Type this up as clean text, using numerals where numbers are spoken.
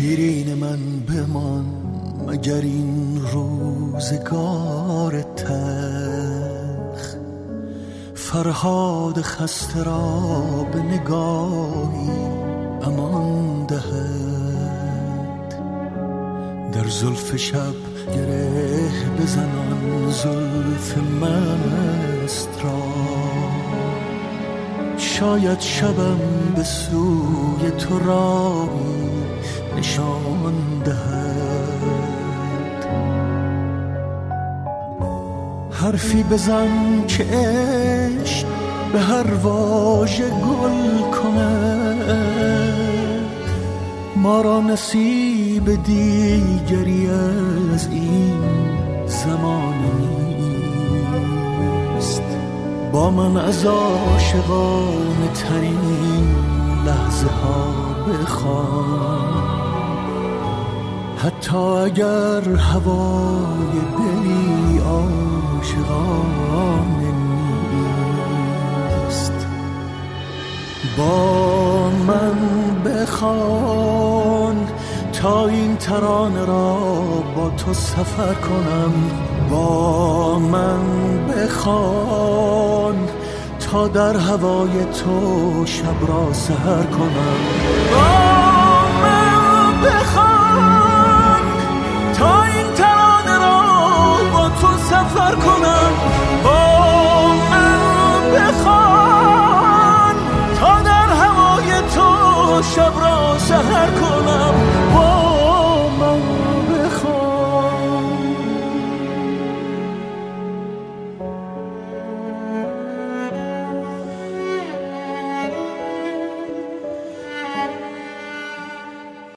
شیرین من بمان، مگر این روزگار تلخ فرهاد خسته را به نگاهی امان دهد. در زلف شب گره بزنان زلف مست را، شاید شبم به سوی تو راهی نشان دهد. حرفی بزن که عشق به هر واژه گل کند، ما را نصیب دیگری از این زمانی. با من از عاشقانه ترین لحظه ها بخوان، حتی اگر هوای دلی عاشقانه نیست. با من بخوان تا این ترانه را با تو سفر کنم، با من بخوان تا در هوای تو شب را سحر کنم. با من بخوان